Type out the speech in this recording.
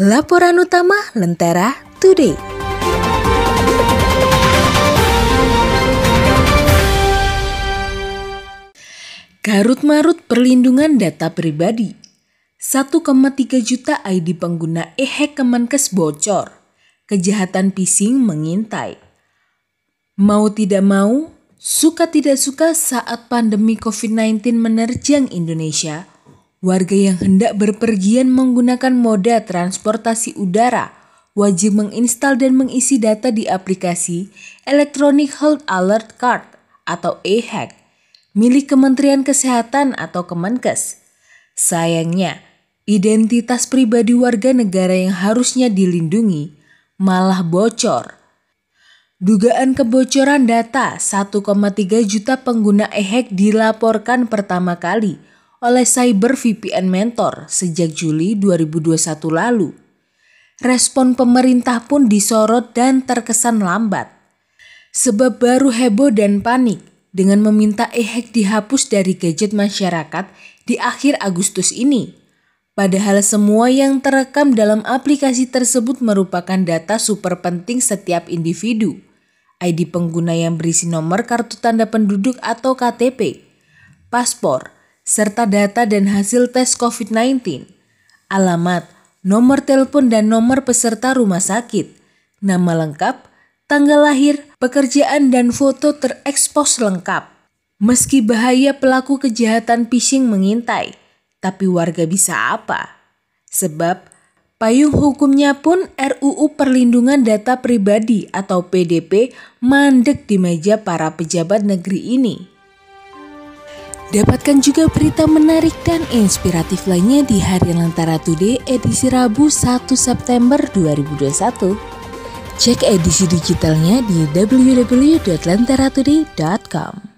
Laporan utama Lentera Today. Karut-marut perlindungan data pribadi. 1,3 juta ID pengguna eHAC Kemenkes bocor. Kejahatan phishing mengintai. Mau tidak mau, suka tidak suka saat pandemi COVID-19 menerjang Indonesia, warga yang hendak berpergian menggunakan moda transportasi udara wajib menginstal dan mengisi data di aplikasi Electronic Health Alert Card atau eHAC milik Kementerian Kesehatan atau Kemenkes. Sayangnya, identitas pribadi warga negara yang harusnya dilindungi malah bocor. Dugaan kebocoran data 1,3 juta pengguna eHAC dilaporkan pertama kali oleh Cyber VPN Mentor sejak Juli 2021 lalu. Respon pemerintah pun disorot dan terkesan lambat. Sebab baru heboh dan panik dengan meminta eHAC dihapus dari gadget masyarakat di akhir Agustus ini. Padahal semua yang terekam dalam aplikasi tersebut merupakan data super penting setiap individu. ID pengguna yang berisi nomor kartu tanda penduduk atau KTP, paspor, serta data dan hasil tes COVID-19, alamat, nomor telepon dan nomor peserta rumah sakit, nama lengkap, tanggal lahir, pekerjaan dan foto terekspos lengkap. Meski bahaya pelaku kejahatan phishing mengintai, tapi warga bisa apa? Sebab payung hukumnya pun RUU Perlindungan Data Pribadi atau PDP mandek di meja para pejabat negeri ini. Dapatkan juga berita menarik dan inspiratif lainnya di Harian Lentera Today edisi Rabu 1 September 2021. Cek edisi digitalnya di www.lenteratoday.com.